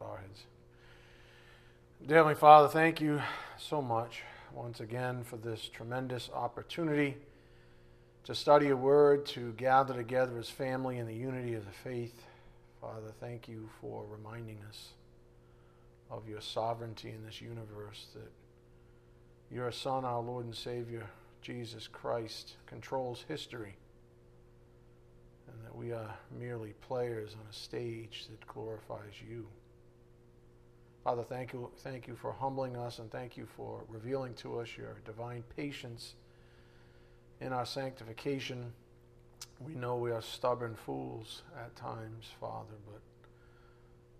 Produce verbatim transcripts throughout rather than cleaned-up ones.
Our heads. Dear Heavenly Father, thank you so much once again for this tremendous opportunity to study your word, to gather together as family in the unity of the faith. Father, thank you for reminding us of your sovereignty in this universe, that your Son, our Lord and Savior, Jesus Christ, controls history, and that we are merely players on a stage that glorifies you. Father, thank you, thank you for humbling us, and thank you for revealing to us your divine patience in our sanctification. We know we are stubborn fools at times, Father, but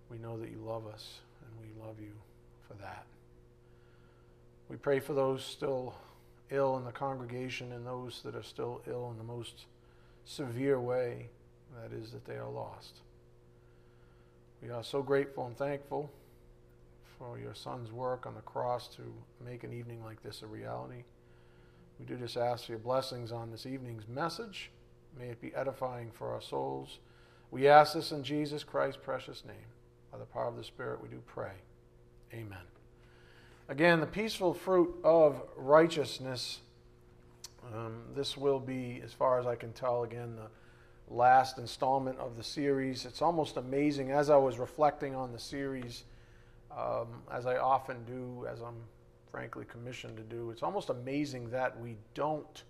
we know that you love us, and we love you for that. We pray for those still ill in the congregation and those that are still ill in the most severe way, that is, that they are lost. We are so grateful and thankful for your Son's work on the cross to make an evening like this a reality. We do just ask for your blessings on this evening's message. May it be edifying for our souls. We ask this in Jesus Christ's precious name. By the power of the Spirit, we do pray. Amen. Again, the peaceful fruit of righteousness. Um, this will be, as far as I can tell, again, the last installment of the series. It's almost amazing. As I was reflecting on the series, um, as I often do, as I'm frankly commissioned to do, it's almost amazing that we don't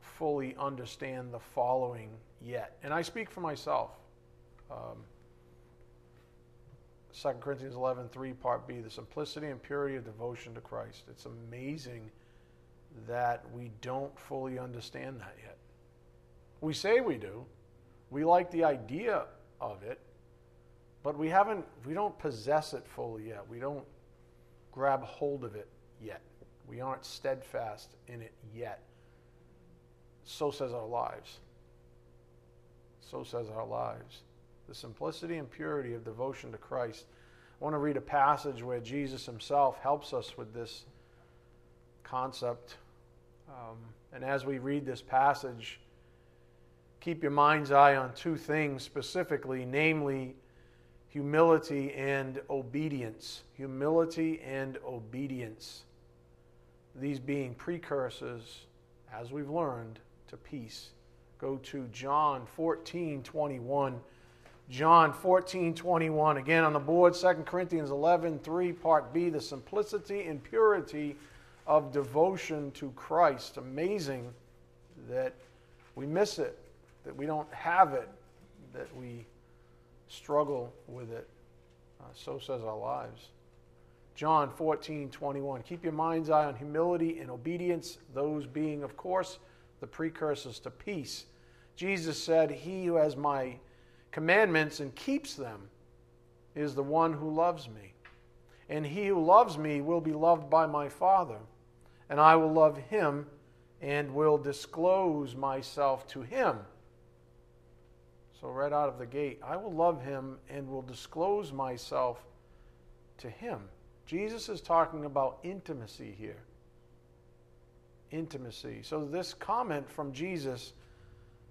fully understand the following yet. And I speak for myself. Um, Second Corinthians eleven three, part B, the simplicity and purity of devotion to Christ. It's amazing that we don't fully understand that yet. We say we do. We like the idea of it, but we haven't, we don't possess it fully yet. We don't grab hold of it yet. We aren't steadfast in it yet. So says our lives. So says our lives. The simplicity and purity of devotion to Christ. I want to read a passage where Jesus himself helps us with this concept. Um, and as we read this passage, keep your mind's eye on two things specifically, namely humility and obedience. Humility and obedience. These being precursors, as we've learned, to peace. Go to John fourteen twenty-one. John fourteen twenty-one. Again on the board, Second Corinthians eleven three, part B, the simplicity and purity of devotion to Christ. Amazing that we miss it, that we don't have it, that we struggle with it. Uh, so says our lives. John fourteen twenty-one. Keep your mind's eye on humility and obedience, those being, of course, the precursors to peace. Jesus said, "He who has my commandments and keeps them is the one who loves me. And he who loves me will be loved by my Father, and I will love him and will disclose myself to him." So right out of the gate, I will love him and will disclose myself to him. Jesus is talking about intimacy here. Intimacy. So this comment from Jesus,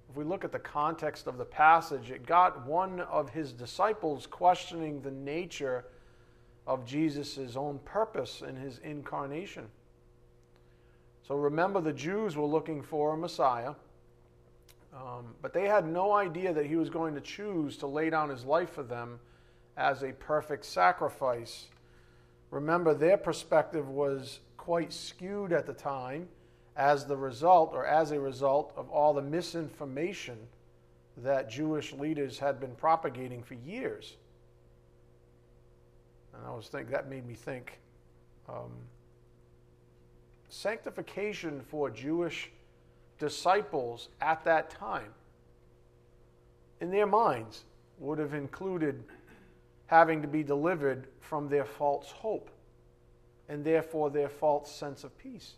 if we look at the context of the passage, it got one of his disciples questioning the nature of Jesus' own purpose in his incarnation. So remember, the Jews were looking for a Messiah, um, but they had no idea that he was going to choose to lay down his life for them as a perfect sacrifice. Remember, their perspective was quite skewed at the time, as the result, or as a result, of all the misinformation that Jewish leaders had been propagating for years. And I was thinking, that made me think, um, sanctification for Jewish disciples at that time, in their minds, would have included having to be delivered from their false hope, and therefore their false sense of peace.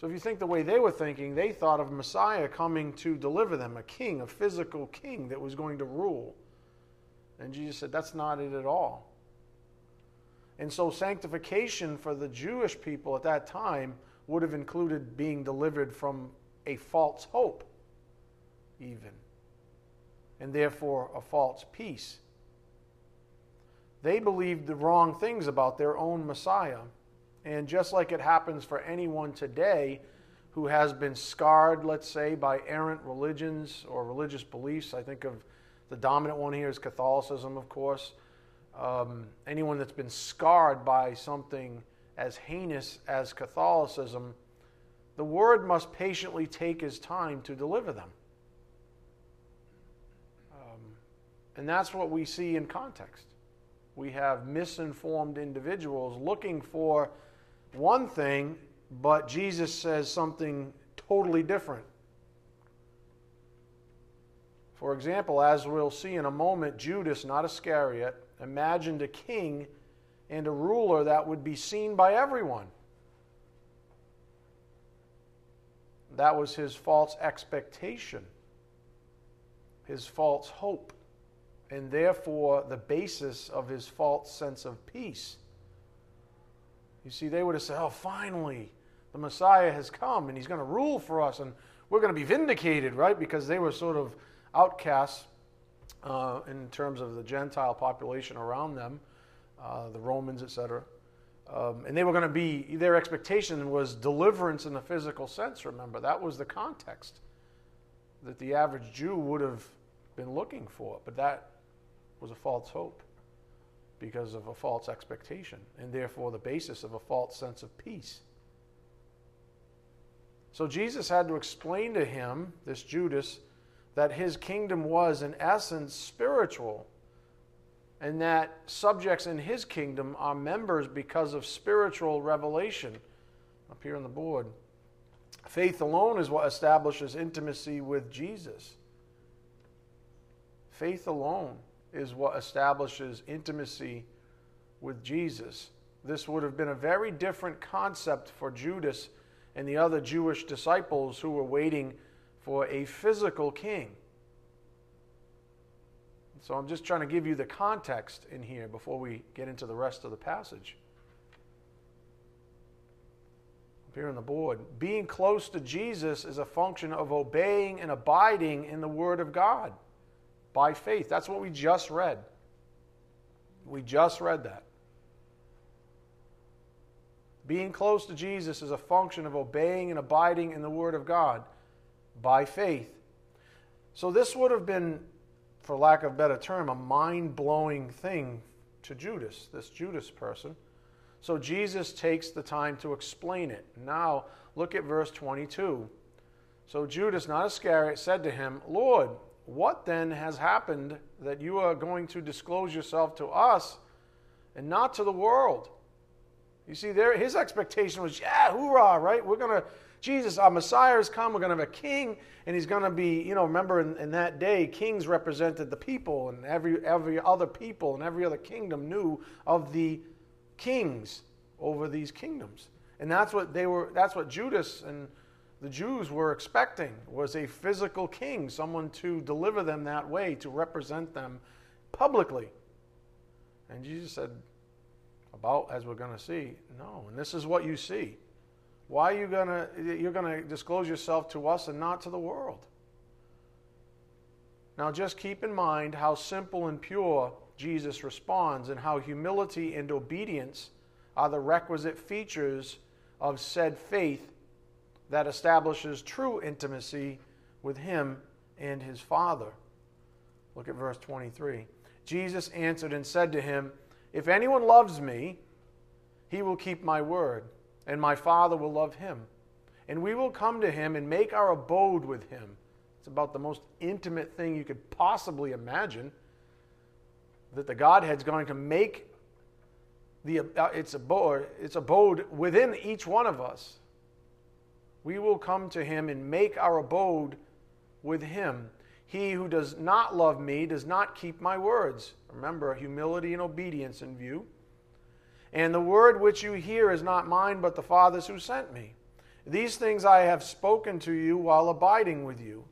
So if you think the way they were thinking, they thought of Messiah coming to deliver them, a king, a physical king that was going to rule. And Jesus said, that's not it at all. And so sanctification for the Jewish people at that time would have included being delivered from a false hope, even, and therefore a false peace. they believed the wrong things about their own Messiah. And just like it happens for anyone today who has been scarred, let's say, by errant religions or religious beliefs, I think of the dominant one here is Catholicism, of course. Um, anyone that's been scarred by something as heinous as Catholicism, the Word must patiently take His time to deliver them. Um, and that's what we see in context. We have misinformed individuals looking for one thing, but Jesus says something totally different. For example, as we'll see in a moment, Judas, not Iscariot, imagined a king and a ruler that would be seen by everyone. That was his false expectation, his false hope, and therefore the basis of his false sense of peace. You see, they would have said, oh, finally, the Messiah has come, and he's going to rule for us, and we're going to be vindicated, right? Because they were sort of outcasts uh, in terms of the Gentile population around them, uh, the Romans, et cetera. Um, and they were going to be, their expectation was deliverance in the physical sense, remember. That was the context that the average Jew would have been looking for, but that was a false hope because of a false expectation, and therefore the basis of a false sense of peace. So Jesus had to explain to him, this Judas, that his kingdom was in essence spiritual, and that subjects in his kingdom are members because of spiritual revelation. Up here on the board, faith alone is what establishes intimacy with Jesus. Faith alone is what establishes intimacy with Jesus. This would have been a very different concept for Judas and the other Jewish disciples who were waiting for a physical king. So I'm just trying to give you the context in here before we get into the rest of the passage. Up here on the board, being close to Jesus is a function of obeying and abiding in the Word of God. By faith. That's what we just read. We just read that. Being close to Jesus is a function of obeying and abiding in the Word of God by faith. So this would have been, for lack of a better term, a mind-blowing thing to Judas, this Judas person. So Jesus takes the time to explain it. Now, look at verse twenty-two. So Judas, not Iscariot, said to him, Lord, what then has happened that you are going to disclose yourself to us and not to the world? You see, there, his expectation was, yeah, hoorah, right? We're going to, Jesus, our Messiah has come. We're going to have a king, and he's going to be, you know, remember in, in that day, kings represented the people, and every, every other people and every other kingdom knew of the kings over these kingdoms. And that's what they were, that's what Judas and the Jews were expecting, was a physical king, someone to deliver them that way, to represent them publicly. And Jesus said, about as we're going to see, no, and this is what you see. Why are you going to, you're going to disclose yourself to us and not to the world? Now just keep in mind how simple and pure Jesus responds, and how humility and obedience are the requisite features of said faith that establishes true intimacy with him and his Father. Look at verse twenty-three. Jesus answered and said to him, if anyone loves me, he will keep my word, and my Father will love him, and we will come to him and make our abode with him. It's about the most intimate thing you could possibly imagine, that the Godhead's going to make the, uh, its abode, its abode within each one of us. We will come to him and make our abode with him. He who does not love me does not keep my words. Remember, humility and obedience in view. And the word which you hear is not mine, but the Father's who sent me. These things I have spoken to you while abiding with you.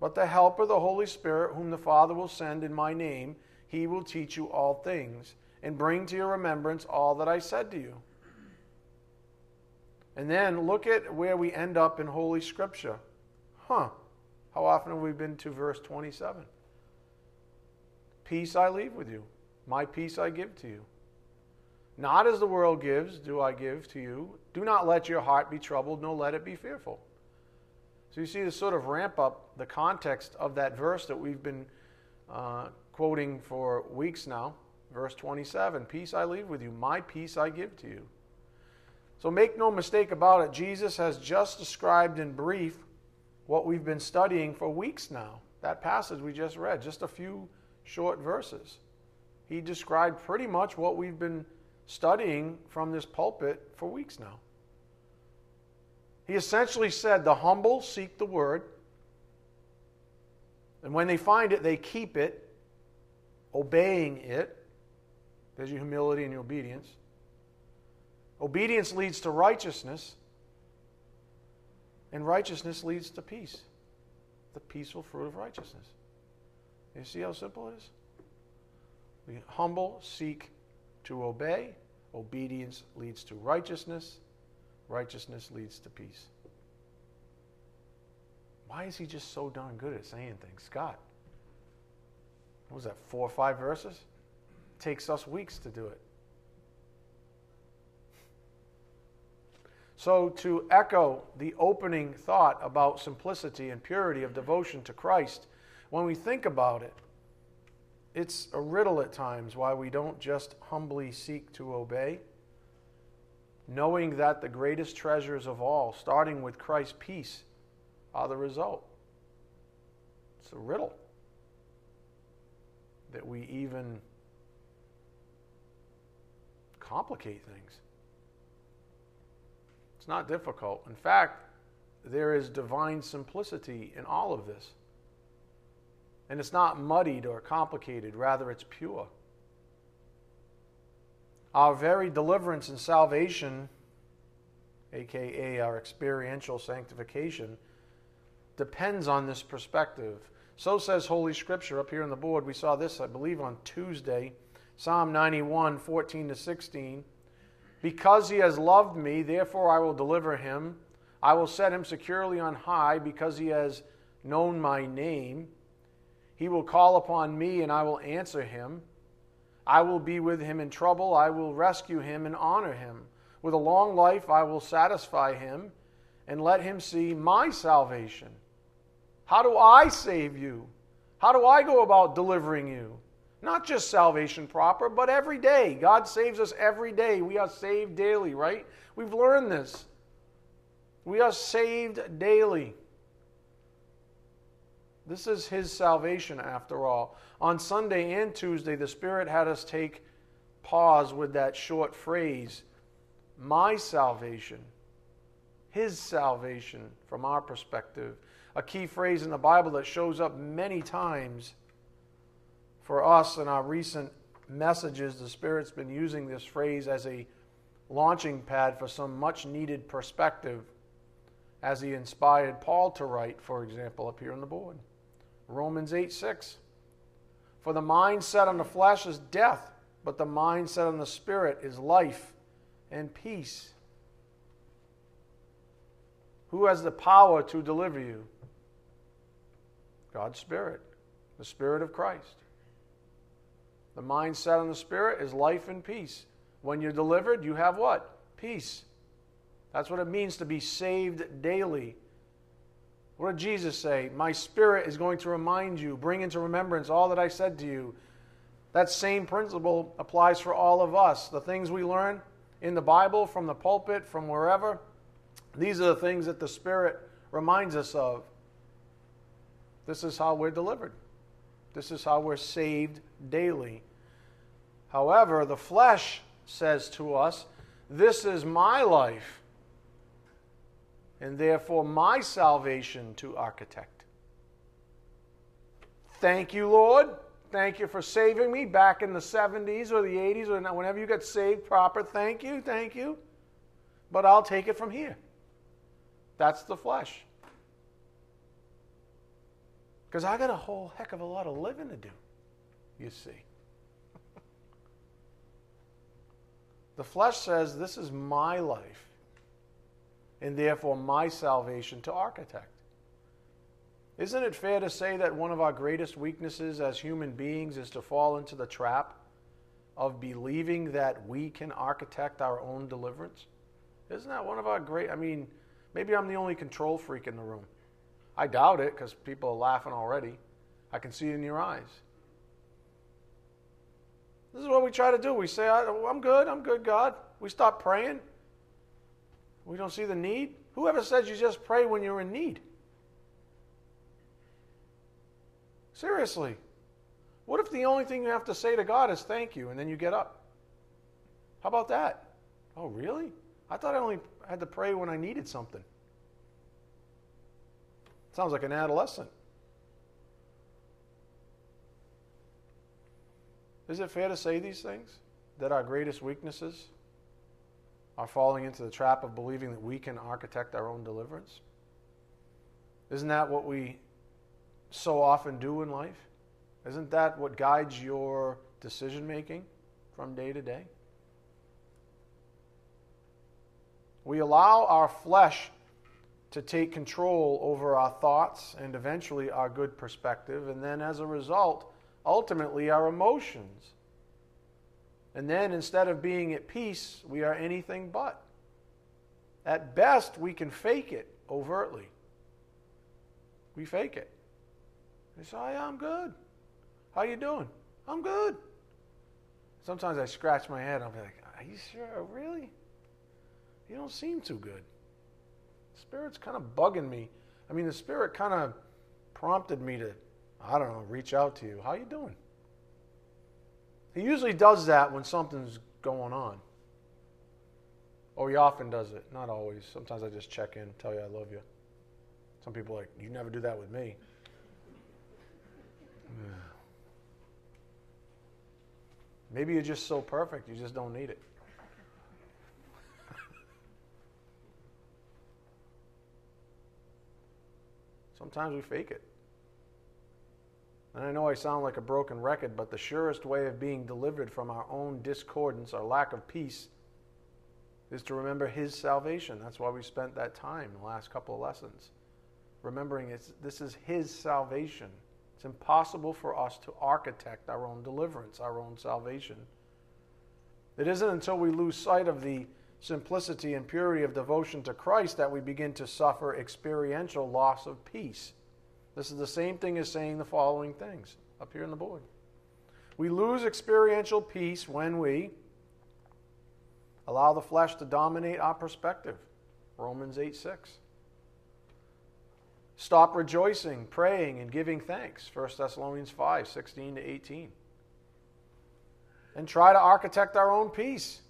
But the Helper, the Holy Spirit, whom the Father will send in my name, he will teach you all things, and bring to your remembrance all that I said to you. And then look at where we end up in Holy Scripture. Huh. How often have we been to verse twenty-seven? Peace I leave with you. My peace I give to you. Not as the world gives, do I give to you. Do not let your heart be troubled, nor let it be fearful. So you see this sort of ramp up the context of that verse that we've been uh, quoting for weeks now. Verse twenty-seven, peace I leave with you, my peace I give to you. So make no mistake about it, Jesus has just described in brief what we've been studying for weeks now. That passage we just read, just a few short verses. He described pretty much what we've been studying from this pulpit for weeks now. He essentially said, the humble seek the word, and when they find it, they keep it, obeying it. There's your humility and your obedience. Obedience leads to righteousness, and righteousness leads to peace, the peaceful fruit of righteousness. You see how simple it is? We humble, seek to obey. Obedience leads to righteousness. Righteousness leads to peace. Why is he just so darn good at saying things? Scott, what was that, four or five verses? It takes us weeks to do it. So to echo the opening thought about simplicity and purity of devotion to Christ, when we think about it, it's a riddle at times why we don't just humbly seek to obey, knowing that the greatest treasures of all, starting with Christ's peace, are the result. It's a riddle that we even complicate things. It's not difficult. In fact, there is divine simplicity in all of this. And it's not muddied or complicated, rather it's pure. Our very deliverance and salvation, aka our experiential sanctification, depends on this perspective. So says Holy Scripture up here on the board. We saw this, I believe, on Tuesday, Psalm ninety-one, fourteen to sixteen. Because he has loved me, therefore I will deliver him. I will set him securely on high because he has known my name. He will call upon me, and I will answer him. I will be with him in trouble. I will rescue him and honor him. With a long life I will satisfy him and let him see my salvation. How do I save you? How do I go about delivering you? Not just salvation proper, but every day. God saves us every day. We are saved daily, right? We've learned this. We are saved daily. This is his salvation, after all. On Sunday and Tuesday, the Spirit had us take pause with that short phrase, my salvation, his salvation, from our perspective. A key phrase in the Bible that shows up many times for us in our recent messages. The Spirit's been using this phrase as a launching pad for some much-needed perspective, as he inspired Paul to write, for example, up here on the board. Romans eight six. For the mind set on the flesh is death, but the mind set on the Spirit is life and peace. Who has the power to deliver you? God's Spirit, the Spirit of Christ. The mind set on the Spirit is life and peace. When you're delivered, you have what? Peace. That's what it means to be saved daily. What did Jesus say? My Spirit is going to remind you, bring into remembrance all that I said to you. That same principle applies for all of us. The things we learn in the Bible, from the pulpit, from wherever, these are the things that the Spirit reminds us of. This is how we're delivered. This is how we're saved daily. However, the flesh says to us, this is my life, and therefore my salvation to architect. Thank you, Lord. Thank you for saving me back in the seventies or the eighties or whenever you got saved proper. Thank you, thank you. But I'll take it from here. That's the flesh. Because I got a whole heck of a lot of living to do, you see. The flesh says, this is my life, and therefore my salvation to architect. Isn't it fair to say that one of our greatest weaknesses as human beings is to fall into the trap of believing that we can architect our own deliverance? Isn't that one of our great, I mean, maybe I'm the only control freak in the room. I doubt it because people are laughing already. I can see it in your eyes. This is what we try to do. We say, I'm good, I'm good, God. We stop praying. We don't see the need. Whoever says you just pray when you're in need? Seriously. What if the only thing you have to say to God is thank you, and then you get up? How about that? Oh, really? I thought I only had to pray when I needed something. Sounds like an adolescent. Is it fair to say these things? That our greatest weaknesses are falling into the trap of believing that we can architect our own deliverance? Isn't that what we so often do in life? Isn't that what guides your decision-making from day to day? We allow our flesh to take control over our thoughts and eventually our good perspective, and then as a result, ultimately our emotions. And then instead of being at peace, we are anything but. At best, we can fake it overtly. We fake it. We say, oh, yeah, I'm good. How you doing? I'm good. Sometimes I scratch my head. I'll be like, are you sure? Really? You don't seem too good. The Spirit's kind of bugging me. I mean, the Spirit kind of prompted me to, I don't know, reach out to you. How you doing? He usually does that when something's going on. Oh, he often does it. Not always. Sometimes I just check in, tell you I love you. Some people are like, you never do that with me. Maybe you're just so perfect, you just don't need it. Sometimes we fake it. And I know I sound like a broken record, but the surest way of being delivered from our own discordance, our lack of peace, is to remember His salvation. That's why we spent that time in the last couple of lessons, remembering it's, this is His salvation. It's impossible for us to architect our own deliverance, our own salvation. It isn't until we lose sight of the simplicity and purity of devotion to Christ that we begin to suffer experiential loss of peace. This is the same thing as saying the following things up here in the board. We lose experiential peace when we allow the flesh to dominate our perspective. Romans eight six. Stop rejoicing, praying, and giving thanks. First Thessalonians five sixteen to eighteen. And try to architect our own peace.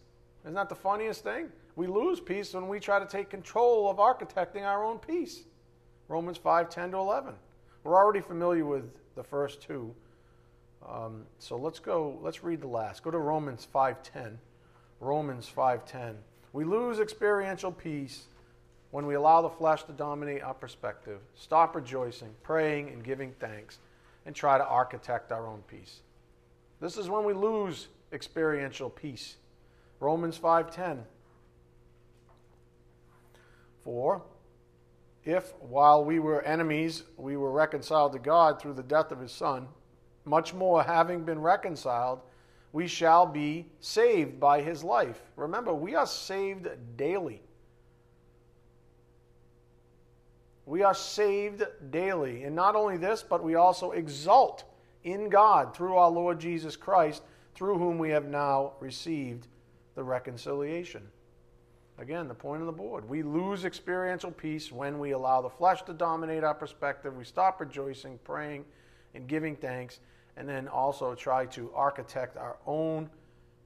Isn't that the funniest thing? We lose peace when we try to take control of architecting our own peace. Romans five ten to eleven. We're already familiar with the first two, um, so let's go. Let's read the last. Go to Romans five ten. Romans five ten. We lose experiential peace when we allow the flesh to dominate our perspective. Stop rejoicing, praying, and giving thanks, and try to architect our own peace. This is when we lose experiential peace. Romans five ten. For if, while we were enemies, we were reconciled to God through the death of His Son, much more, having been reconciled, we shall be saved by His life. Remember, we are saved daily. We are saved daily. And not only this, but we also exult in God through our Lord Jesus Christ, through whom we have now received the reconciliation. Again, the point on the board. We lose experiential peace when we allow the flesh to dominate our perspective. We stop rejoicing, praying, and giving thanks, and then also try to architect our own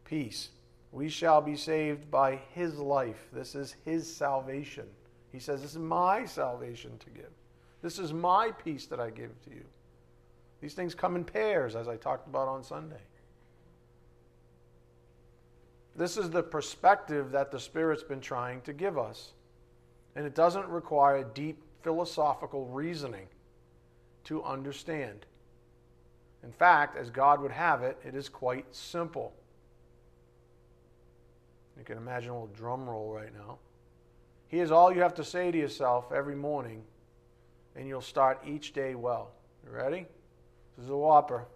peace. We shall be saved by His life. This is His salvation. He says, this is my salvation to give. This is my peace that I give to you. These things come in pairs, as I talked about on Sunday. This is the perspective that the Spirit's been trying to give us. And it doesn't require deep philosophical reasoning to understand. In fact, as God would have it, it is quite simple. You can imagine a little drum roll right now. Here's all you have to say to yourself every morning, and you'll start each day well. You ready? This is a whopper.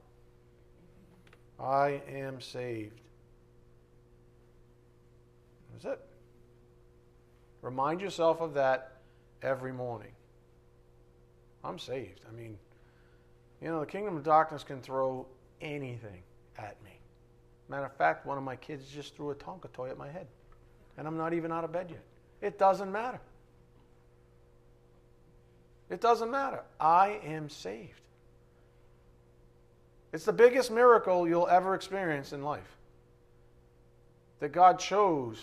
I am saved That's it. Remind yourself of that every morning. I'm saved. I mean, you know, the kingdom of darkness can throw anything at me. Matter of fact, one of my kids just threw a Tonka toy at my head, and I'm not even out of bed yet. It doesn't matter. It doesn't matter. I am saved. It's the biggest miracle you'll ever experience in life. That God chose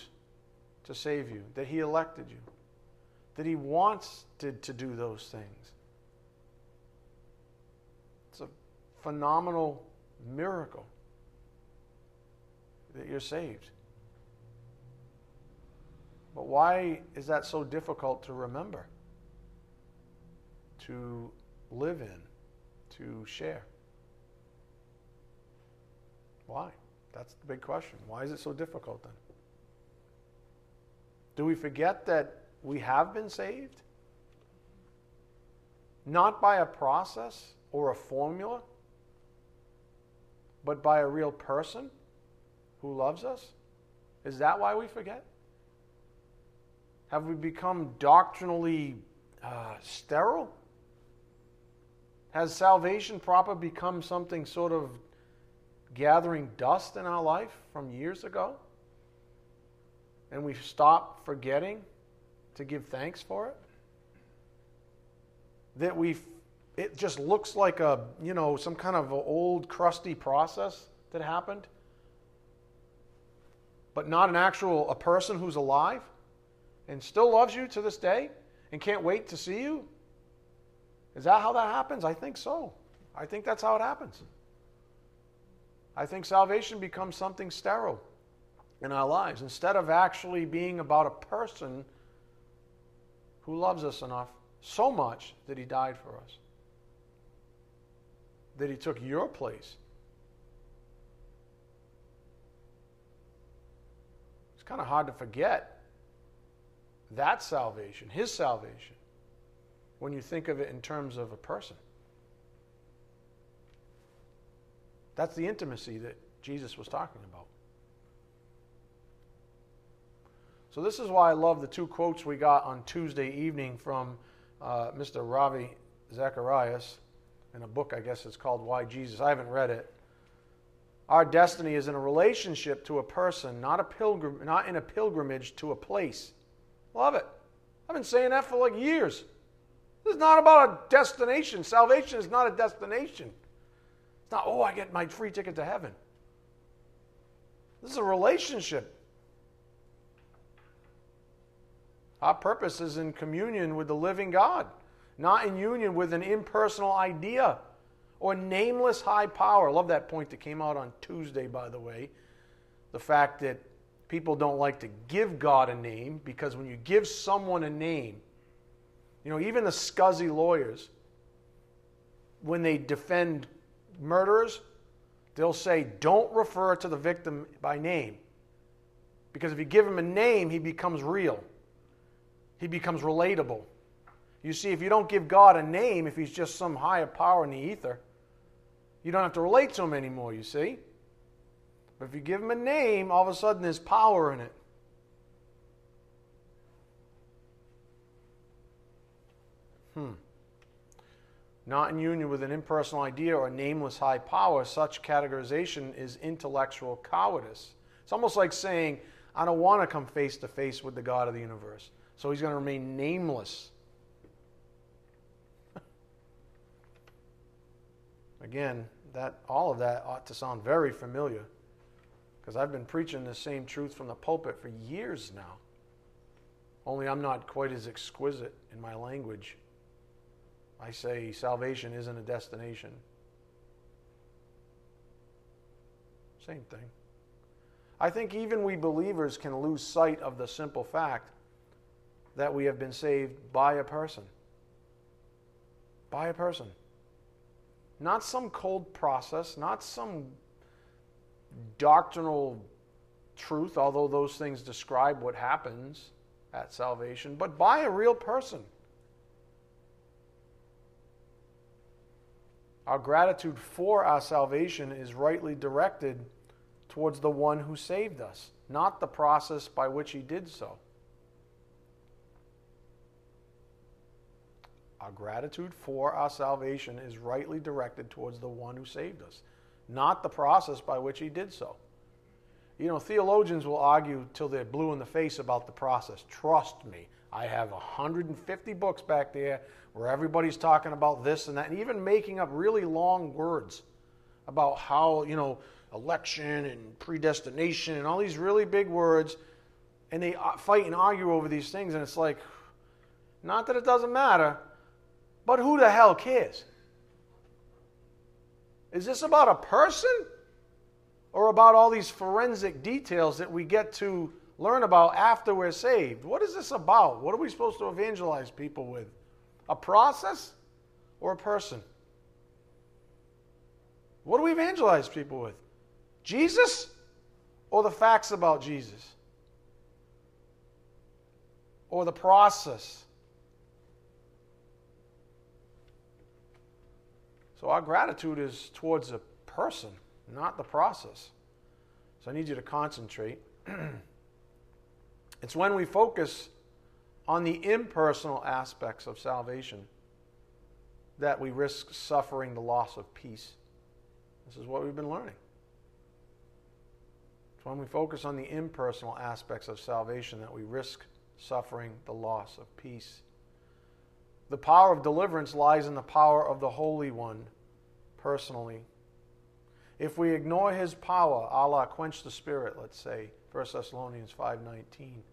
to save you, that He elected you, that He wants to, to do those things. It's a phenomenal miracle that you're saved. But why is that so difficult to remember, to live in, to share? Why? That's the big question. Why is it so difficult then? Do we forget that we have been saved? Not by a process or a formula, but by a real person who loves us? Is that why we forget? Have we become doctrinally uh, sterile? Has salvation proper become something sort of gathering dust in our life from years ago? And we've stopped forgetting to give thanks for it? That we it just looks like a, you know, some kind of old crusty process that happened, but not an actual a person who's alive and still loves you to this day and can't wait to see you? Is that how that happens? I think so. I think that's how it happens. I think salvation becomes something sterile in our lives instead of actually being about a person who loves us enough, so much that He died for us, that He took your place. It's kind of hard to forget that salvation, His salvation, when you think of it in terms of a person. That's the intimacy that Jesus was talking about. So this is why I love the two quotes we got on Tuesday evening from uh, Mister Ravi Zacharias in a book, I guess it's called Why Jesus. I haven't read it. Our destiny is in a relationship to a person, not a pilgrim, not in a pilgrimage to a place. Love it. I've been saying that for like years. This is not about a destination. Salvation is not a destination. It's not, oh, I get my free ticket to heaven. This is a relationship. Our purpose is in communion with the living God, not in union with an impersonal idea or nameless high power. I love that point that came out on Tuesday, by the way. The fact that people don't like to give God a name, because when you give someone a name, you know, even the scuzzy lawyers, when they defend murderers, they'll say, don't refer to the victim by name. Because if you give him a name, he becomes real. He becomes relatable. You see, if you don't give God a name, if He's just some higher power in the ether, you don't have to relate to Him anymore, you see? But if you give Him a name, all of a sudden there's power in it. Hmm. Not in union with an impersonal idea or a nameless high power, such categorization is intellectual cowardice. It's almost like saying, I don't want to come face to face with the God of the universe. So He's going to remain nameless. Again, that all of that ought to sound very familiar, because I've been preaching the same truth from the pulpit for years now. Only I'm not quite as exquisite in my language. I say salvation isn't a destination. Same thing. I think even we believers can lose sight of the simple fact that we have been saved by a person. By a person. Not some cold process, not some doctrinal truth, although those things describe what happens at salvation, but by a real person. Our gratitude for our salvation is rightly directed towards the one who saved us, not the process by which he did so. Our gratitude for our salvation is rightly directed towards the one who saved us, not the process by which he did so. You know, theologians will argue till they're blue in the face about the process. Trust me, I have one hundred fifty books back there where everybody's talking about this and that, and even making up really long words about how, you know, election and predestination and all these really big words, and they fight and argue over these things, and it's like, not that it doesn't matter, but who the hell cares? Is this about a person or about all these forensic details that we get to learn about after we're saved? What is this about? What are we supposed to evangelize people with? A process or a person? What do we evangelize people with? Jesus or the facts about Jesus? Or the process? So our gratitude is towards a person, not the process. So I need you to concentrate. It's when we focus on the impersonal aspects of salvation that we risk suffering the loss of peace. This is what we've been learning. It's when we focus on the impersonal aspects of salvation that we risk suffering the loss of peace. The power of deliverance lies in the power of the Holy One personally. If we ignore his power, Allah quench the spirit, let's say, First Thessalonians five nineteen,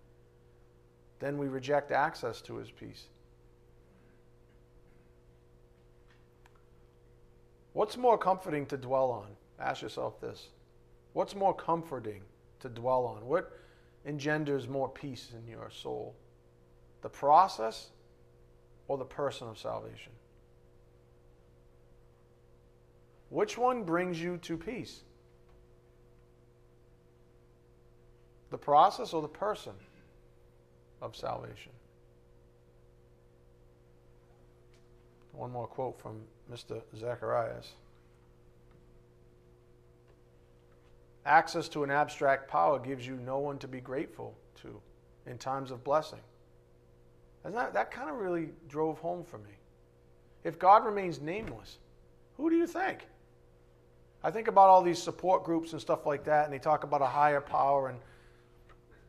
then we reject access to his peace. What's more comforting to dwell on? Ask yourself this. What's more comforting to dwell on? What engenders more peace in your soul? The process or the person of salvation? Which one brings you to peace? The process or the person of salvation? One more quote from Mister Zacharias. Access to an abstract power gives you no one to be grateful to in times of blessing. And that, that kind of really drove home for me. If God remains nameless, who do you think? I think about all these support groups and stuff like that, and they talk about a higher power, and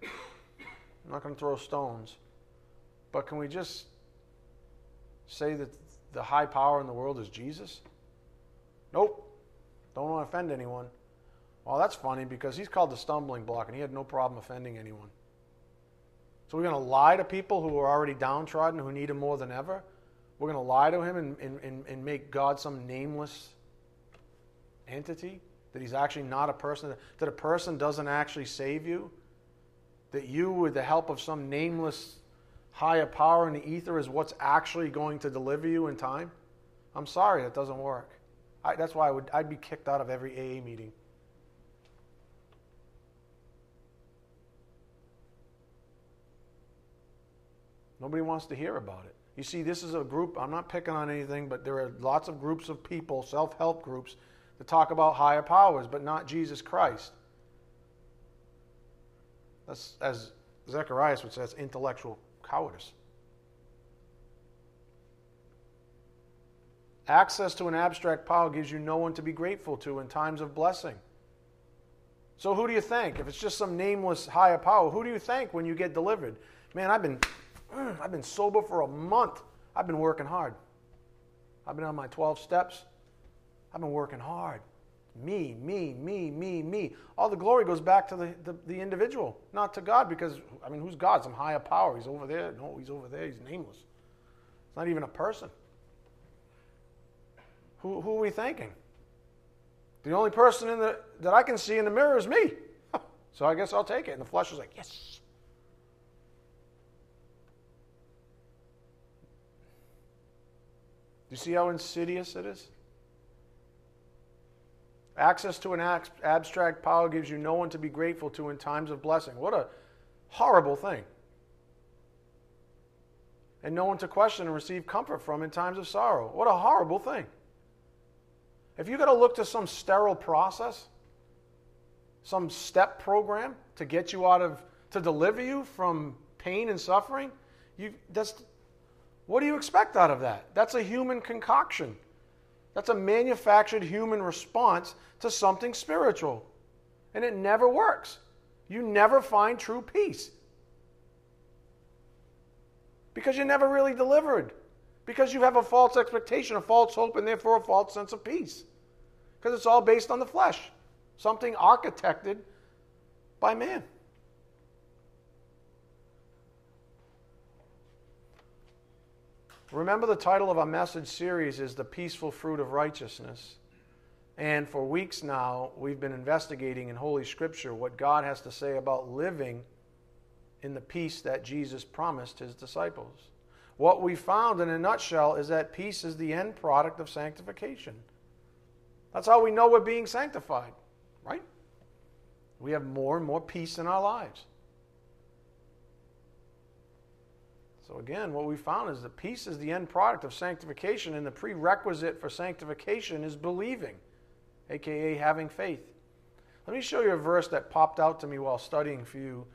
I'm not going to throw stones, but can we just say that the high power in the world is Jesus? Nope. Don't want to offend anyone. Well, that's funny because he's called the stumbling block, and he had no problem offending anyone. So we're going to lie to people who are already downtrodden, who need him more than ever? We're going to lie to him and, and, and, and make God some nameless entity? That he's actually not a person? That a person doesn't actually save you? That you, with the help of some nameless higher power in the ether, is what's actually going to deliver you in time? I'm sorry, that doesn't work. I, that's why I would, I'd be kicked out of every A A meeting. Nobody wants to hear about it. You see, this is a group, I'm not picking on anything, but there are lots of groups of people, self-help groups, that talk about higher powers, but not Jesus Christ. That's, as Zacharias would say, that's intellectual cowardice. Access to an abstract power gives you no one to be grateful to in times of blessing. So who do you thank? If it's just some nameless higher power, who do you thank when you get delivered? Man, I've been... I've been sober for a month. I've been working hard. I've been on my twelve steps. I've been working hard. Me, me, me, me, me. All the glory goes back to the, the, the individual, not to God, because, I mean, who's God? Some higher power. He's over there. No, he's over there. He's nameless. It's not even a person. Who, who are we thanking? The only person in the, that I can see in the mirror is me. So I guess I'll take it. And the flesh is like, yes. Do you see how insidious it is? Access to an abstract power gives you no one to be grateful to in times of blessing. What a horrible thing. And no one to question and receive comfort from in times of sorrow. What a horrible thing. If you've got to look to some sterile process, some step program to get you out of, to deliver you from pain and suffering, you, that's, what do you expect out of that? That's a human concoction. That's a manufactured human response to something spiritual. And it never works. You never find true peace. Because you're never really delivered. Because you have a false expectation, a false hope, and therefore a false sense of peace. Because it's all based on the flesh. Something architected by man. Remember, the title of our message series is The Peaceful Fruit of Righteousness. And for weeks now, we've been investigating in Holy Scripture what God has to say about living in the peace that Jesus promised His disciples. What we found in a nutshell is that peace is the end product of sanctification. That's how we know we're being sanctified, right? We have more and more peace in our lives. So again, what we found is that peace is the end product of sanctification, and the prerequisite for sanctification is believing, a k a having faith. Let me show you a verse that popped out to me while studying for you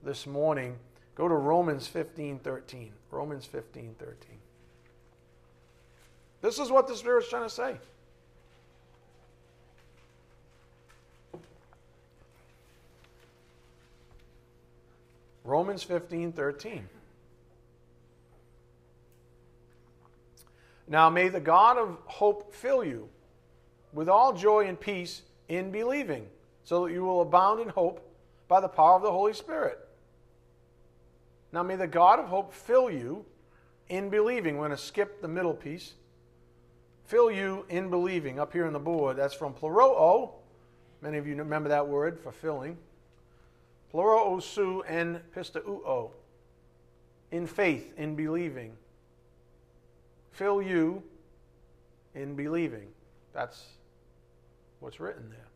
this morning. Go to Romans fifteen thirteen. Romans fifteen thirteen. This is what the Spirit's trying to say. Romans fifteen thirteen. Now may the God of hope fill you with all joy and peace in believing, so that you will abound in hope by the power of the Holy Spirit. Now may the God of hope fill you in believing. We're going to skip the middle piece. Fill you in believing. Up here on the board, that's from pleroo. Many of you remember that word for filling. Pleroosu en pisteuo. In faith, in believing. Fill you in believing. That's what's written there.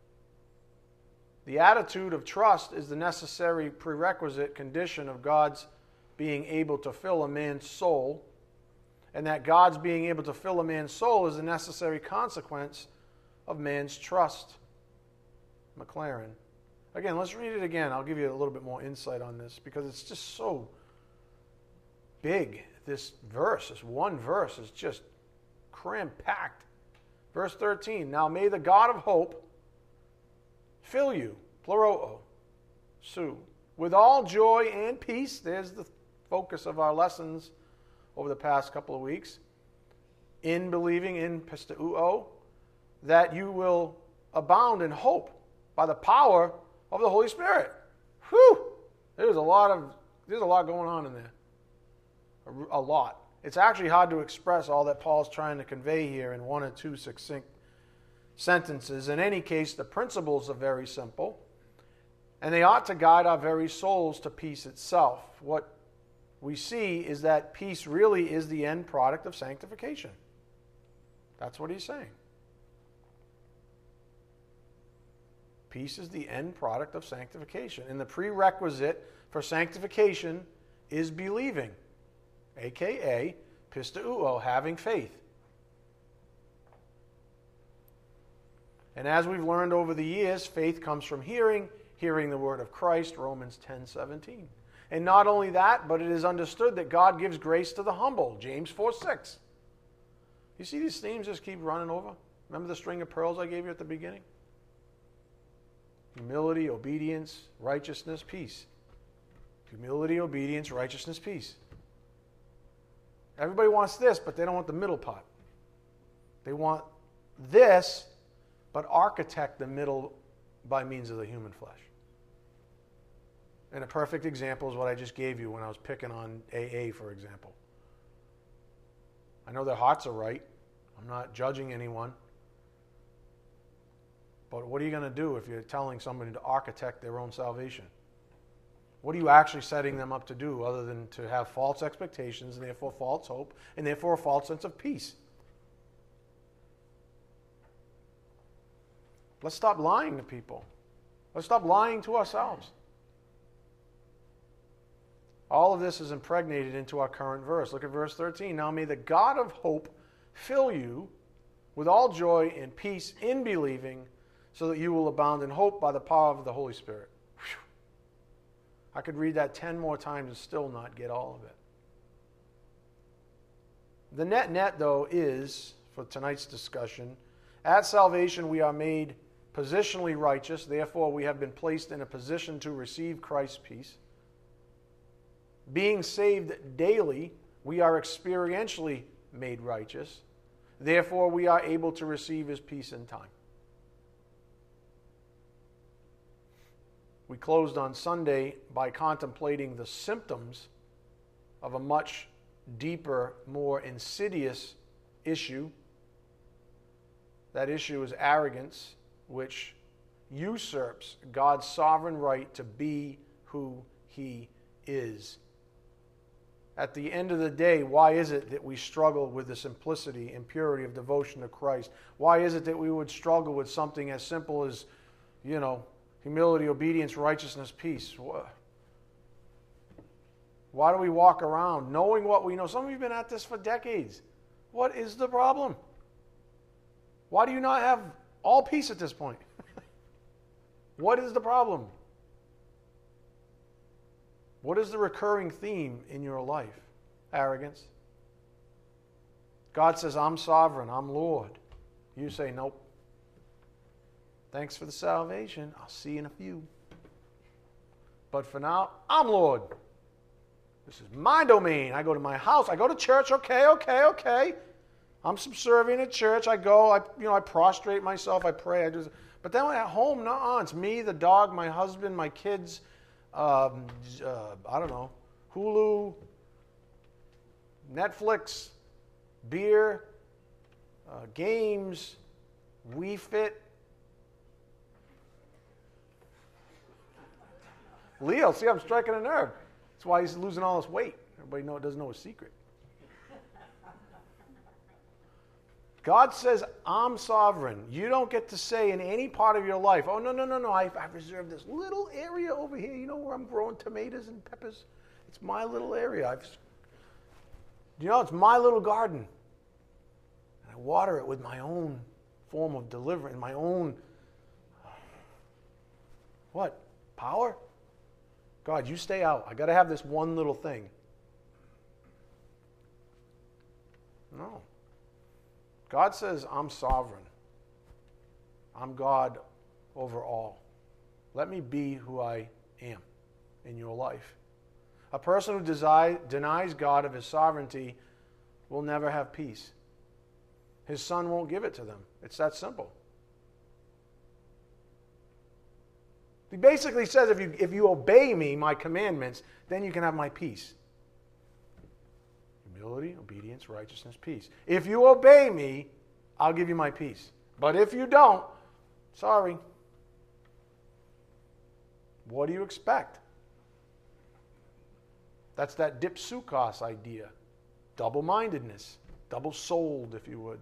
The attitude of trust is the necessary prerequisite condition of God's being able to fill a man's soul, and that God's being able to fill a man's soul is the necessary consequence of man's trust. McLaren. Again, let's read it again. I'll give you a little bit more insight on this, because it's just so big. This verse, this one verse, is just cram-packed. Verse thirteen, now may the God of hope fill you, pleroo, su, with all joy and peace. There's the focus of our lessons over the past couple of weeks. In believing, in pisteuo, that you will abound in hope by the power of the Holy Spirit. Whew! There's a lot of, there's a lot going on in there. A lot. It's actually hard to express all that Paul's trying to convey here in one or two succinct sentences. In any case, the principles are very simple, and they ought to guide our very souls to peace itself. What we see is that peace really is the end product of sanctification. That's what he's saying. Peace is the end product of sanctification, and the prerequisite for sanctification is believing. A K A pisteuo, having faith. And as we've learned over the years, faith comes from hearing, hearing the word of Christ, Romans ten seventeen. And not only that, but it is understood that God gives grace to the humble, James four six. You see these themes just keep running over? Remember the string of pearls I gave you at the beginning? Humility, obedience, righteousness, peace. Humility, obedience, righteousness, peace. Everybody wants this, but they don't want the middle part. They want this, but architect the middle by means of the human flesh. And a perfect example is what I just gave you when I was picking on A A, for example. I know their hearts are right. I'm not judging anyone. But what are you going to do if you're telling somebody to architect their own salvation? What are you actually setting them up to do other than to have false expectations and therefore false hope and therefore a false sense of peace? Let's stop lying to people. Let's stop lying to ourselves. All of this is impregnated into our current verse. Look at verse thirteen. Now may the God of hope fill you with all joy and peace in believing, so that you will abound in hope by the power of the Holy Spirit. Whew. I could read that ten more times and still not get all of it. The net net, though, is, for tonight's discussion, at salvation we are made positionally righteous, therefore we have been placed in a position to receive Christ's peace. Being saved daily, we are experientially made righteous, therefore we are able to receive His peace in time. We closed on Sunday by contemplating the symptoms of a much deeper, more insidious issue. That issue is arrogance, which usurps God's sovereign right to be who He is. At the end of the day, why is it that we struggle with the simplicity and purity of devotion to Christ? Why is it that we would struggle with something as simple as, you know, humility, obedience, righteousness, peace? Why do we walk around knowing what we know? Some of you have been at this for decades. What is the problem? Why do you not have all peace at this point? What is the problem? What is the recurring theme in your life? Arrogance. God says, I'm sovereign, I'm Lord. You say, nope. Thanks for the salvation. I'll see you in a few. But for now, I'm Lord. This is my domain. I go to my house. I go to church. Okay, okay, okay. I'm subservient at church. I go. I, you know, I prostrate myself. I pray. I do. But then at home, no, it's me, the dog, my husband, my kids. Um, uh, I don't know. Hulu, Netflix, beer, uh, games, Wii Fit. Leo, see, I'm striking a nerve. That's why he's losing all his weight. Everybody know, doesn't know his secret. God says, I'm sovereign. You don't get to say in any part of your life, oh, no, no, no, no, I've, I've reserved this little area over here. You know where I'm growing tomatoes and peppers? It's my little area. I've, you know, it's my little garden. And I water it with my own form of deliverance, my own, what, power? God, you stay out. I got to have this one little thing. No. God says, I'm sovereign. I'm God over all. Let me be who I am in your life. A person who desi- denies God of His sovereignty will never have peace. His Son won't give it to them. It's that simple. He basically says, if you, if you obey me, my commandments, then you can have my peace. Humility, obedience, righteousness, peace. If you obey me, I'll give you my peace. But if you don't, sorry. What do you expect? That's that dipsukos idea. Double-mindedness. Double-souled, if you would.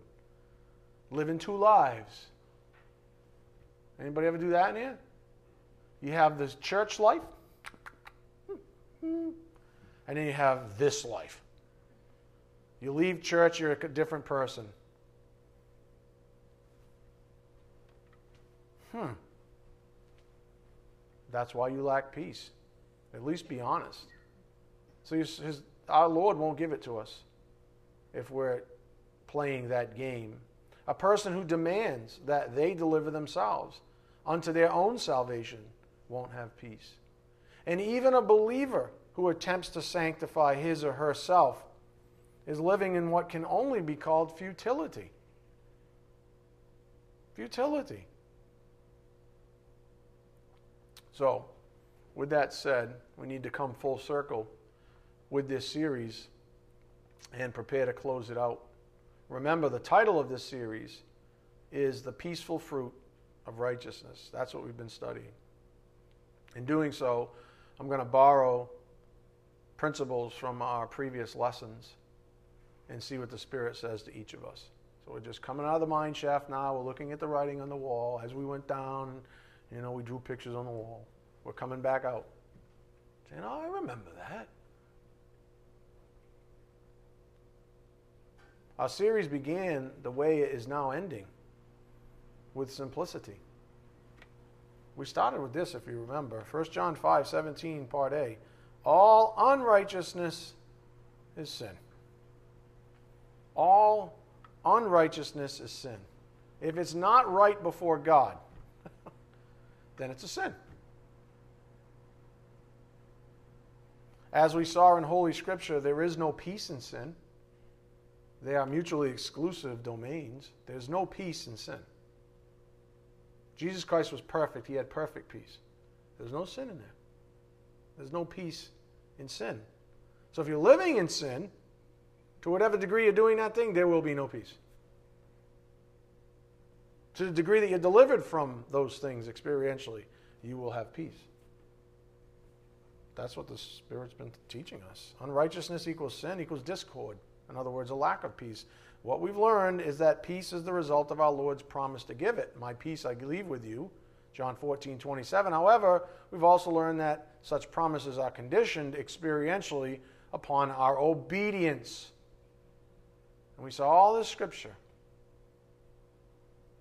Living two lives. Anybody ever do that in here? You have this church life, and then you have this life. You leave church, you're a different person. Hmm. That's why you lack peace. At least be honest. So his, his, our Lord won't give it to us if we're playing that game. A person who demands that they deliver themselves unto their own salvation won't have peace. And even a believer who attempts to sanctify his or herself is living in what can only be called futility. Futility. So, with that said, we need to come full circle with this series and prepare to close it out. Remember, the title of this series is The Peaceful Fruit of Righteousness. That's what we've been studying. In doing so, I'm going to borrow principles from our previous lessons and see what the Spirit says to each of us. So we're just coming out of the mind shaft now. We're looking at the writing on the wall. As we went down, you know, we drew pictures on the wall. We're coming back out. Saying, oh, I remember that. Our series began the way it is now ending, with simplicity. We started with this, if you remember. First John five seventeen, part A. All unrighteousness is sin. All unrighteousness is sin. If it's not right before God, then it's a sin. As we saw in Holy Scripture, there is no peace in sin. They are mutually exclusive domains. There's no peace in sin. Jesus Christ was perfect. He had perfect peace. There's no sin in there. There's no peace in sin. So if you're living in sin, to whatever degree you're doing that thing, there will be no peace. To the degree that you're delivered from those things experientially, you will have peace. That's what the Spirit's been teaching us. Unrighteousness equals sin equals discord. In other words, a lack of peace. What we've learned is that peace is the result of our Lord's promise to give it. My peace I leave with you, John fourteen twenty-seven. However, we've also learned that such promises are conditioned experientially upon our obedience. And we saw all this scripture.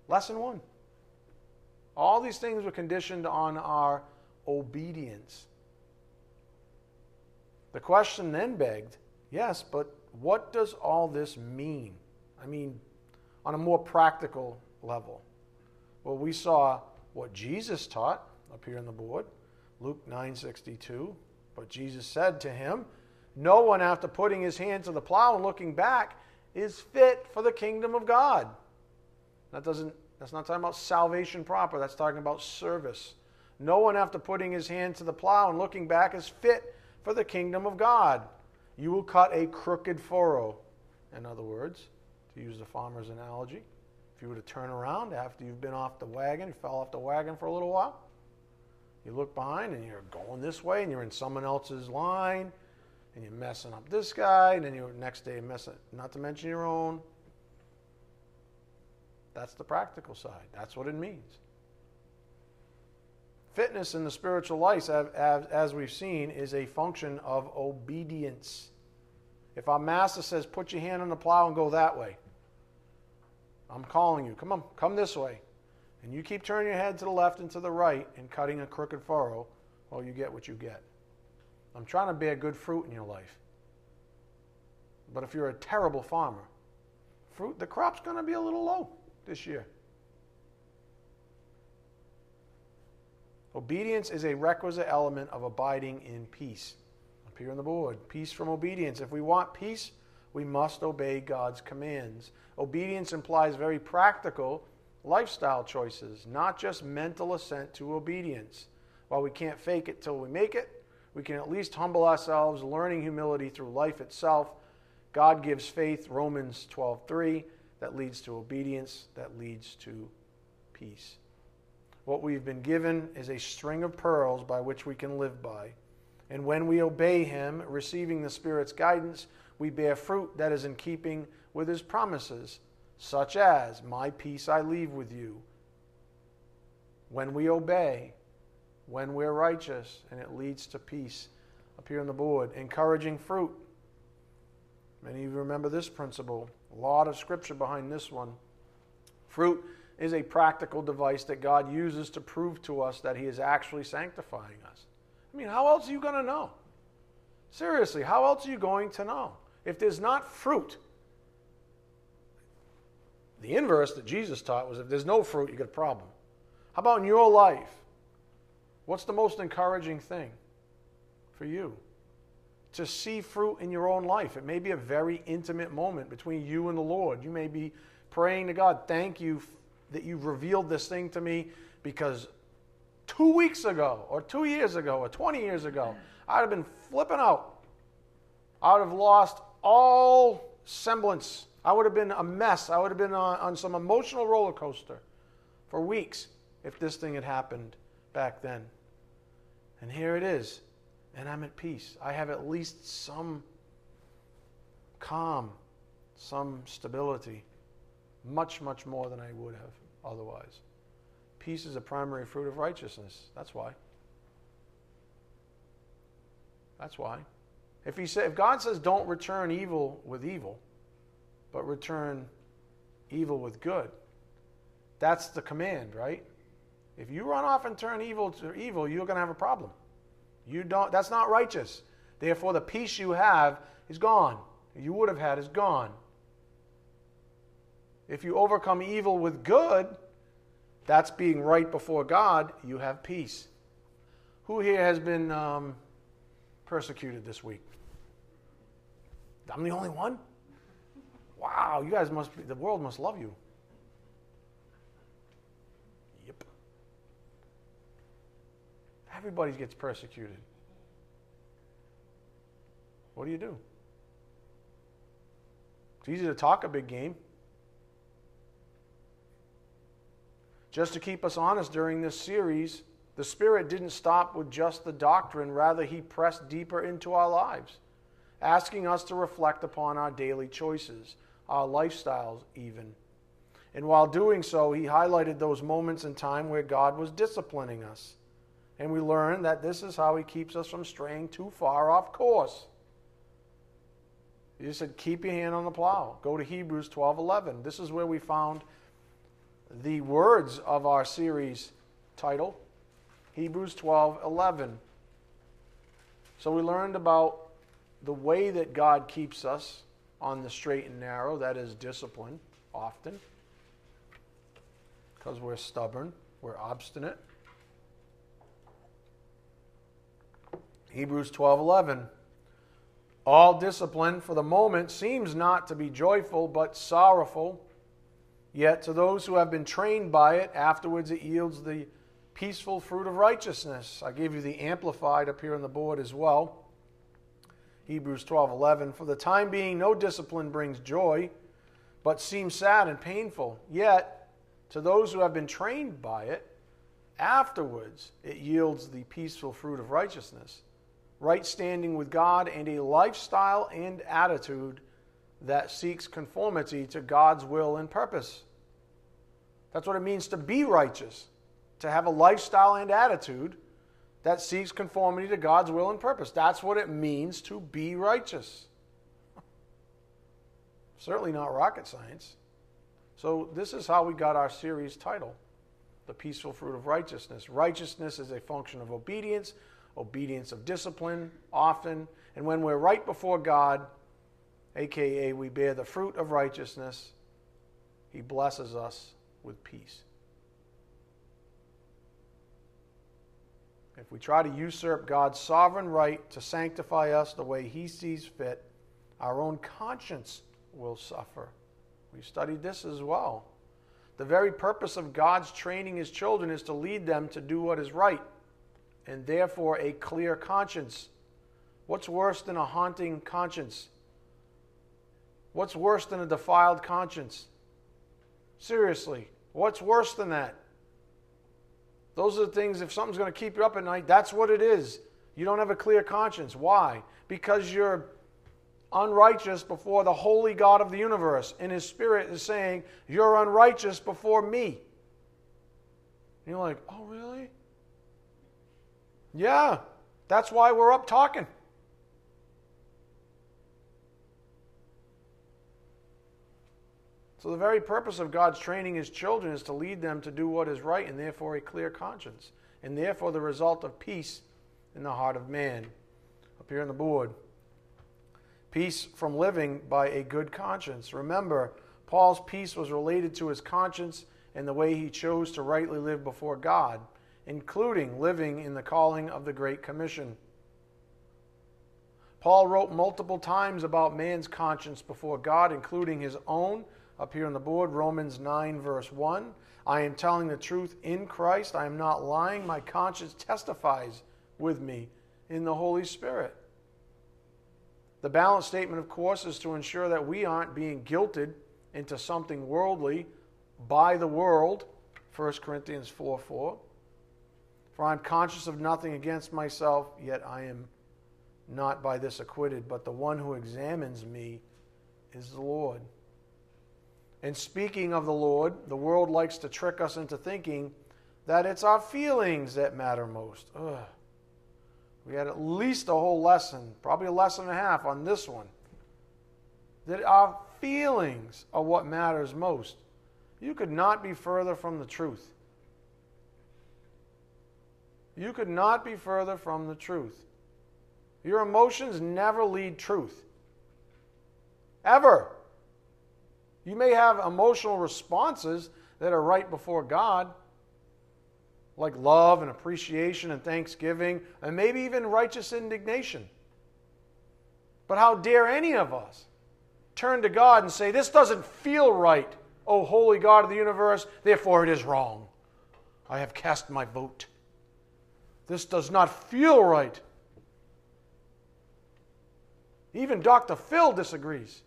Lesson one. All these things were conditioned on our obedience. The question then begged, yes, but what does all this mean? I mean, on a more practical level. Well, we saw what Jesus taught up here on the board, Luke nine sixty-two. But Jesus said to him, no one, after putting his hand to the plow and looking back, is fit for the kingdom of God. That doesn't, that's not talking about salvation proper. That's talking about service. No one, after putting his hand to the plow and looking back, is fit for the kingdom of God. You will cut a crooked furrow, in other words, to use the farmer's analogy. If you were to turn around after you've been off the wagon, you fell off the wagon for a little while, you look behind and you're going this way and you're in someone else's line and you're messing up this guy, and then you're next day messing, not to mention your own. That's the practical side. That's what it means. Fitness in the spiritual life, as we've seen, is a function of obedience. If our master says, put your hand on the plow and go that way, I'm calling you, come on, come this way, and you keep turning your head to the left and to the right and cutting a crooked furrow, well, you get what you get. I'm trying to bear good fruit in your life. But if you're a terrible farmer, fruit, the crop's going to be a little low this year. Obedience is a requisite element of abiding in peace. Up here on the board, peace from obedience. If we want peace, we must obey God's commands. Obedience implies very practical lifestyle choices, not just mental assent to obedience. While we can't fake it till we make it, we can at least humble ourselves, learning humility through life itself. God gives faith, Romans twelve three, that leads to obedience, that leads to peace. What we've been given is a string of pearls by which we can live by. And when we obey him, receiving the Spirit's guidance, we bear fruit that is in keeping with his promises, such as, my peace I leave with you. When we obey, when we're righteous, and it leads to peace. Up here on the board, encouraging fruit. Many of you remember this principle. A lot of scripture behind this one. Fruit is a practical device that God uses to prove to us that he is actually sanctifying us. I mean, how else are you going to know? Seriously, how else are you going to know? If there's not fruit, the inverse that Jesus taught was if there's no fruit, you got a problem. How about in your life? What's the most encouraging thing for you? To see fruit in your own life. It may be a very intimate moment between you and the Lord. You may be praying to God, thank you that you've revealed this thing to me, because two weeks ago or two years ago or twenty years ago, I'd have been flipping out. I would have lost all semblance. I would have been a mess. I would have been on, on some emotional roller coaster for weeks if this thing had happened back then. And here it is, and I'm at peace. I have at least some calm, some stability. Much, much more than I would have otherwise. Peace is a primary fruit of righteousness. That's why. That's why. If he said, if God says, don't return evil with evil, but return evil with good, that's the command, right? If you run off and turn evil to evil, you're going to have a problem. You don't, that's not righteous. Therefore, the peace you have is gone. You would have had is gone. If you overcome evil with good, that's being right before God, you have peace. Who here has been um, persecuted this week? I'm the only one? Wow, you guys must be, the world must love you. Yep. Everybody gets persecuted. What do you do? It's easy to talk a big game. Just to keep us honest during this series, the Spirit didn't stop with just the doctrine. Rather, He pressed deeper into our lives, asking us to reflect upon our daily choices, our lifestyles even. And while doing so, He highlighted those moments in time where God was disciplining us. And we learned that this is how He keeps us from straying too far off course. He said, keep your hand on the plow. Go to Hebrews twelve eleven. This is where we found the words of our series title, Hebrews twelve eleven. So we learned about the way that God keeps us on the straight and narrow, that is discipline, often, because we're stubborn, we're obstinate. Hebrews twelve eleven. All discipline for the moment seems not to be joyful but sorrowful. Yet to those who have been trained by it, afterwards it yields the peaceful fruit of righteousness. I gave you the Amplified up here on the board as well. Hebrews twelve eleven. For the time being, no discipline brings joy, but seems sad and painful. Yet to those who have been trained by it, afterwards it yields the peaceful fruit of righteousness, right standing with God, and a lifestyle and attitude that seeks conformity to God's will and purpose. That's what it means to be righteous, to have a lifestyle and attitude that seeks conformity to God's will and purpose. That's what it means to be righteous. Certainly not rocket science. So this is how we got our series title, The Peaceful Fruit of Righteousness. Righteousness is a function of obedience, obedience of discipline, often, and when we're right before God, A K A we bear the fruit of righteousness, He blesses us with peace. If we try to usurp God's sovereign right to sanctify us the way He sees fit, our own conscience will suffer. We studied this as well. The very purpose of God's training His children is to lead them to do what is right, and therefore a clear conscience. What's worse than a haunting conscience? What's worse than a defiled conscience? Seriously, what's worse than that? Those are the things, if something's going to keep you up at night, that's what it is. You don't have a clear conscience. Why? Because you're unrighteous before the holy God of the universe, and His Spirit is saying, you're unrighteous before me. And you're like, oh, really? Yeah, that's why we're up talking. So the very purpose of God's training His children is to lead them to do what is right, and therefore a clear conscience, and therefore the result of peace in the heart of man. Up here on the board. Peace from living by a good conscience. Remember, Paul's peace was related to his conscience and the way he chose to rightly live before God, including living in the calling of the Great Commission. Paul wrote multiple times about man's conscience before God, including his own. Up here on the board, Romans nine, verse one. I am telling the truth in Christ. I am not lying. My conscience testifies with me in the Holy Spirit. The balance statement, of course, is to ensure that we aren't being guilted into something worldly by the world, First Corinthians four four. For I am conscious of nothing against myself, yet I am not by this acquitted, but the one who examines me is the Lord. And speaking of the Lord, the world likes to trick us into thinking that it's our feelings that matter most. Ugh. We had at least a whole lesson, probably a lesson and a half on this one, that our feelings are what matters most. You could not be further from the truth. You could not be further from the truth. Your emotions never lead truth. Ever. You may have emotional responses that are right before God, like love and appreciation and thanksgiving, and maybe even righteous indignation. But how dare any of us turn to God and say, "This doesn't feel right, O holy God of the universe, therefore it is wrong. I have cast my vote. This does not feel right." Even Doctor Phil disagrees.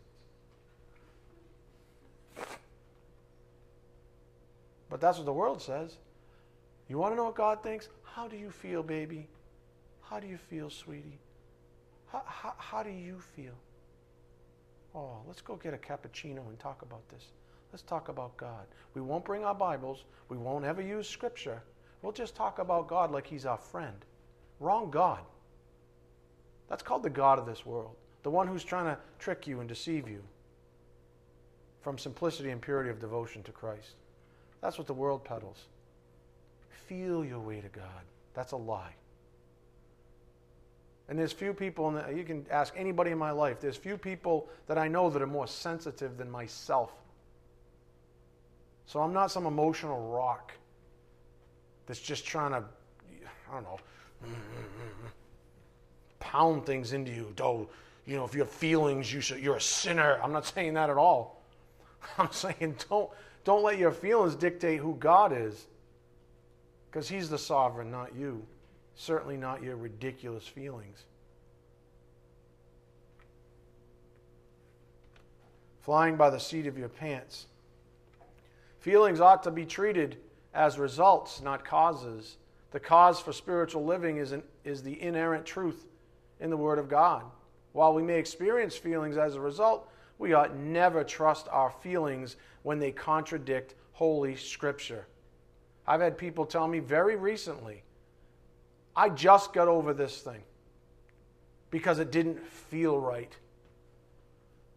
But that's what the world says. You want to know what God thinks? How do you feel, baby? How do you feel, sweetie? How, how, how do you feel? Oh, let's go get a cappuccino and talk about this. Let's talk about God. We won't bring our Bibles. We won't ever use Scripture. We'll just talk about God like He's our friend. Wrong God. That's called the God of this world, the one who's trying to trick you and deceive you from simplicity and purity of devotion to Christ. That's what the world peddles. Feel your way to God. That's a lie. And there's few people, in the, you can ask anybody in my life, there's few people that I know that are more sensitive than myself. So I'm not some emotional rock that's just trying to, I don't know, pound things into you. Though, you know, if you have feelings, you should, you're a sinner. I'm not saying that at all. I'm saying don't, don't let your feelings dictate who God is, because He's the sovereign, not you. Certainly not your ridiculous feelings. Flying by the seat of your pants. Feelings ought to be treated as results, not causes. The cause for spiritual living is, an, is the inerrant truth in the Word of God. While we may experience feelings as a result, we ought never trust our feelings when they contradict Holy Scripture. I've had people tell me very recently, "I just got over this thing because it didn't feel right.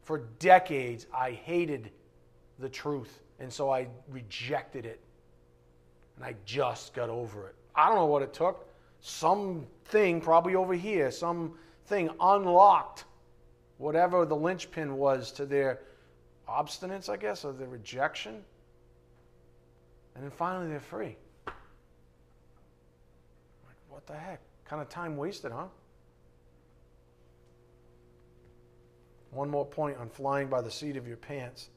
For decades, I hated the truth, and so I rejected it. And I just got over it." I don't know what it took. Something probably over here, something unlocked whatever the linchpin was to their obstinance, I guess, or their rejection. And then finally they're free. Like, what the heck? Kind of time wasted, huh? One more point on flying by the seat of your pants.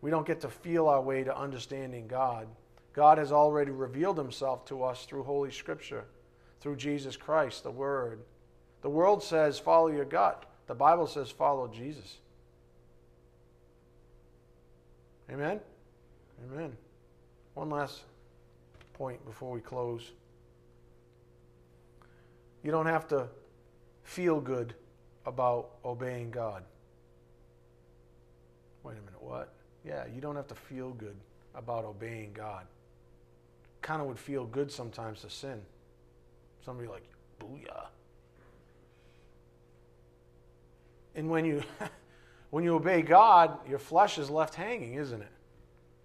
We don't get to feel our way to understanding God. God has already revealed Himself to us through Holy Scripture, through Jesus Christ, the Word. The world says, follow your gut. The Bible says, follow Jesus. Amen? Amen. One last point before we close. You don't have to feel good about obeying God. Wait a minute, what? Yeah, you don't have to feel good about obeying God. Kind of would feel good sometimes to sin. Somebody like, booyah. And when you when you obey God, your flesh is left hanging, isn't it?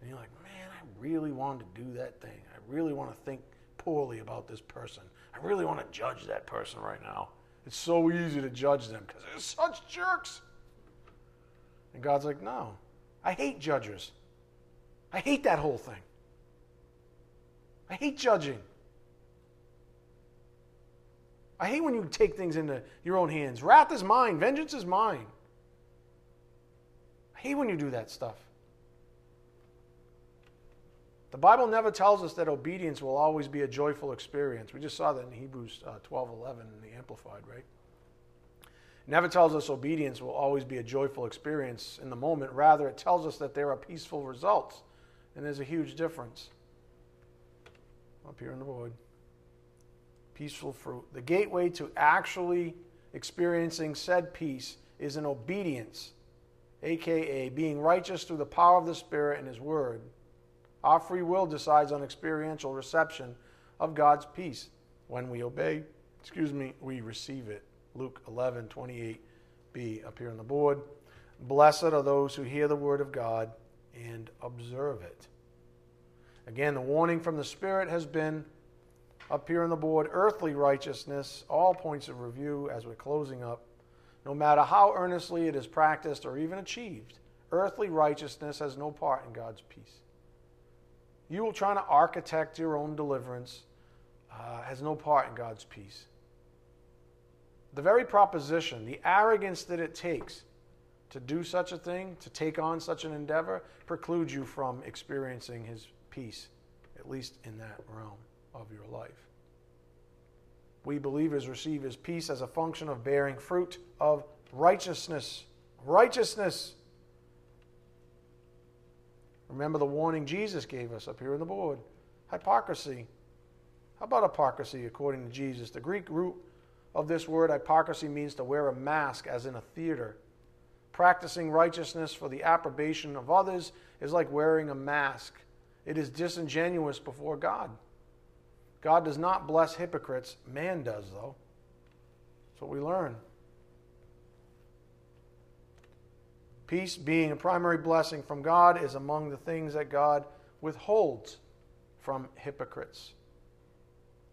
And you're like, man, I really want to do that thing. I really want to think poorly about this person. I really want to judge that person right now. It's so easy to judge them because they're such jerks. And God's like, no, I hate judgers. I hate that whole thing. I hate judging. I hate when you take things into your own hands. Wrath is mine. Vengeance is mine. I hate when you do that stuff. The Bible never tells us that obedience will always be a joyful experience. We just saw that in Hebrews uh, twelve eleven in the Amplified, right? It never tells us obedience will always be a joyful experience in the moment. Rather, it tells us that there are peaceful results. And there's a huge difference. Up here on the board. Peaceful fruit. The gateway to actually experiencing said peace is in obedience, a k a being righteous through the power of the Spirit and His Word. Our free will decides on experiential reception of God's peace. When we obey, excuse me, we receive it. Luke eleven twenty-eight b, up here on the board. Blessed are those who hear the word of God and observe it. Again, the warning from the Spirit has been up here on the board, earthly righteousness, all points of review as we're closing up, no matter how earnestly it is practiced or even achieved, earthly righteousness has no part in God's peace. You will try to architect your own deliverance uh, has no part in God's peace. The very proposition, the arrogance that it takes to do such a thing, to take on such an endeavor, precludes you from experiencing his peace, at least in that realm of your life. We believers receive his peace as a function of bearing fruit of righteousness. Righteousness. Remember the warning Jesus gave us up here on the board. Hypocrisy. How about hypocrisy according to Jesus? The Greek root of this word, hypocrisy, means to wear a mask as in a theater. Practicing righteousness for the approbation of others is like wearing a mask. It is disingenuous before God. God does not bless hypocrites. Man does, though. That's what we learn. Peace, being a primary blessing from God, is among the things that God withholds from hypocrites.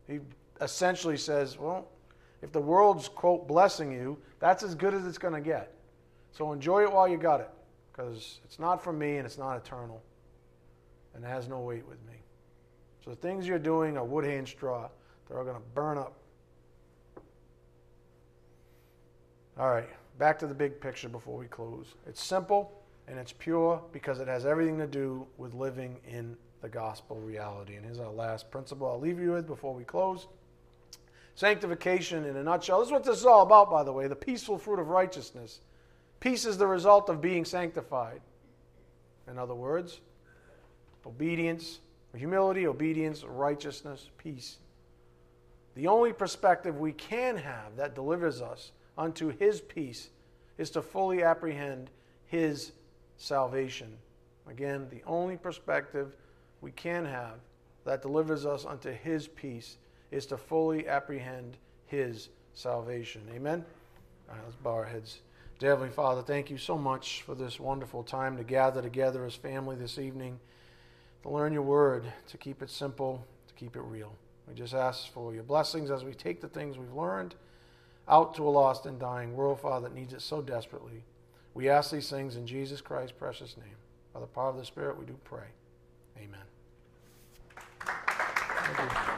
He essentially says, well, if the world's, quote, blessing you, that's as good as it's going to get. So enjoy it while you got it, because it's not from me and it's not eternal, and it has no weight with me. So the things you're doing are wood, hay, and straw. They're all going to burn up. All right, back to the big picture before we close. It's simple and it's pure because it has everything to do with living in the gospel reality. And here's our last principle I'll leave you with before we close. Sanctification in a nutshell. This is what this is all about, by the way, the peaceful fruit of righteousness. Peace is the result of being sanctified. In other words, obedience. Humility, obedience, righteousness, peace. The only perspective we can have that delivers us unto his peace is to fully apprehend his salvation. Again, the only perspective we can have that delivers us unto his peace is to fully apprehend his salvation. Amen? All right, let's bow our heads. Dear Heavenly Father, thank you so much for this wonderful time to gather together as family this evening, to learn your word, to keep it simple, to keep it real. We just ask for your blessings as we take the things we've learned out to a lost and dying world, Father, that needs it so desperately. We ask these things in Jesus Christ's precious name. By the power of the Spirit, we do pray. Amen. Thank you.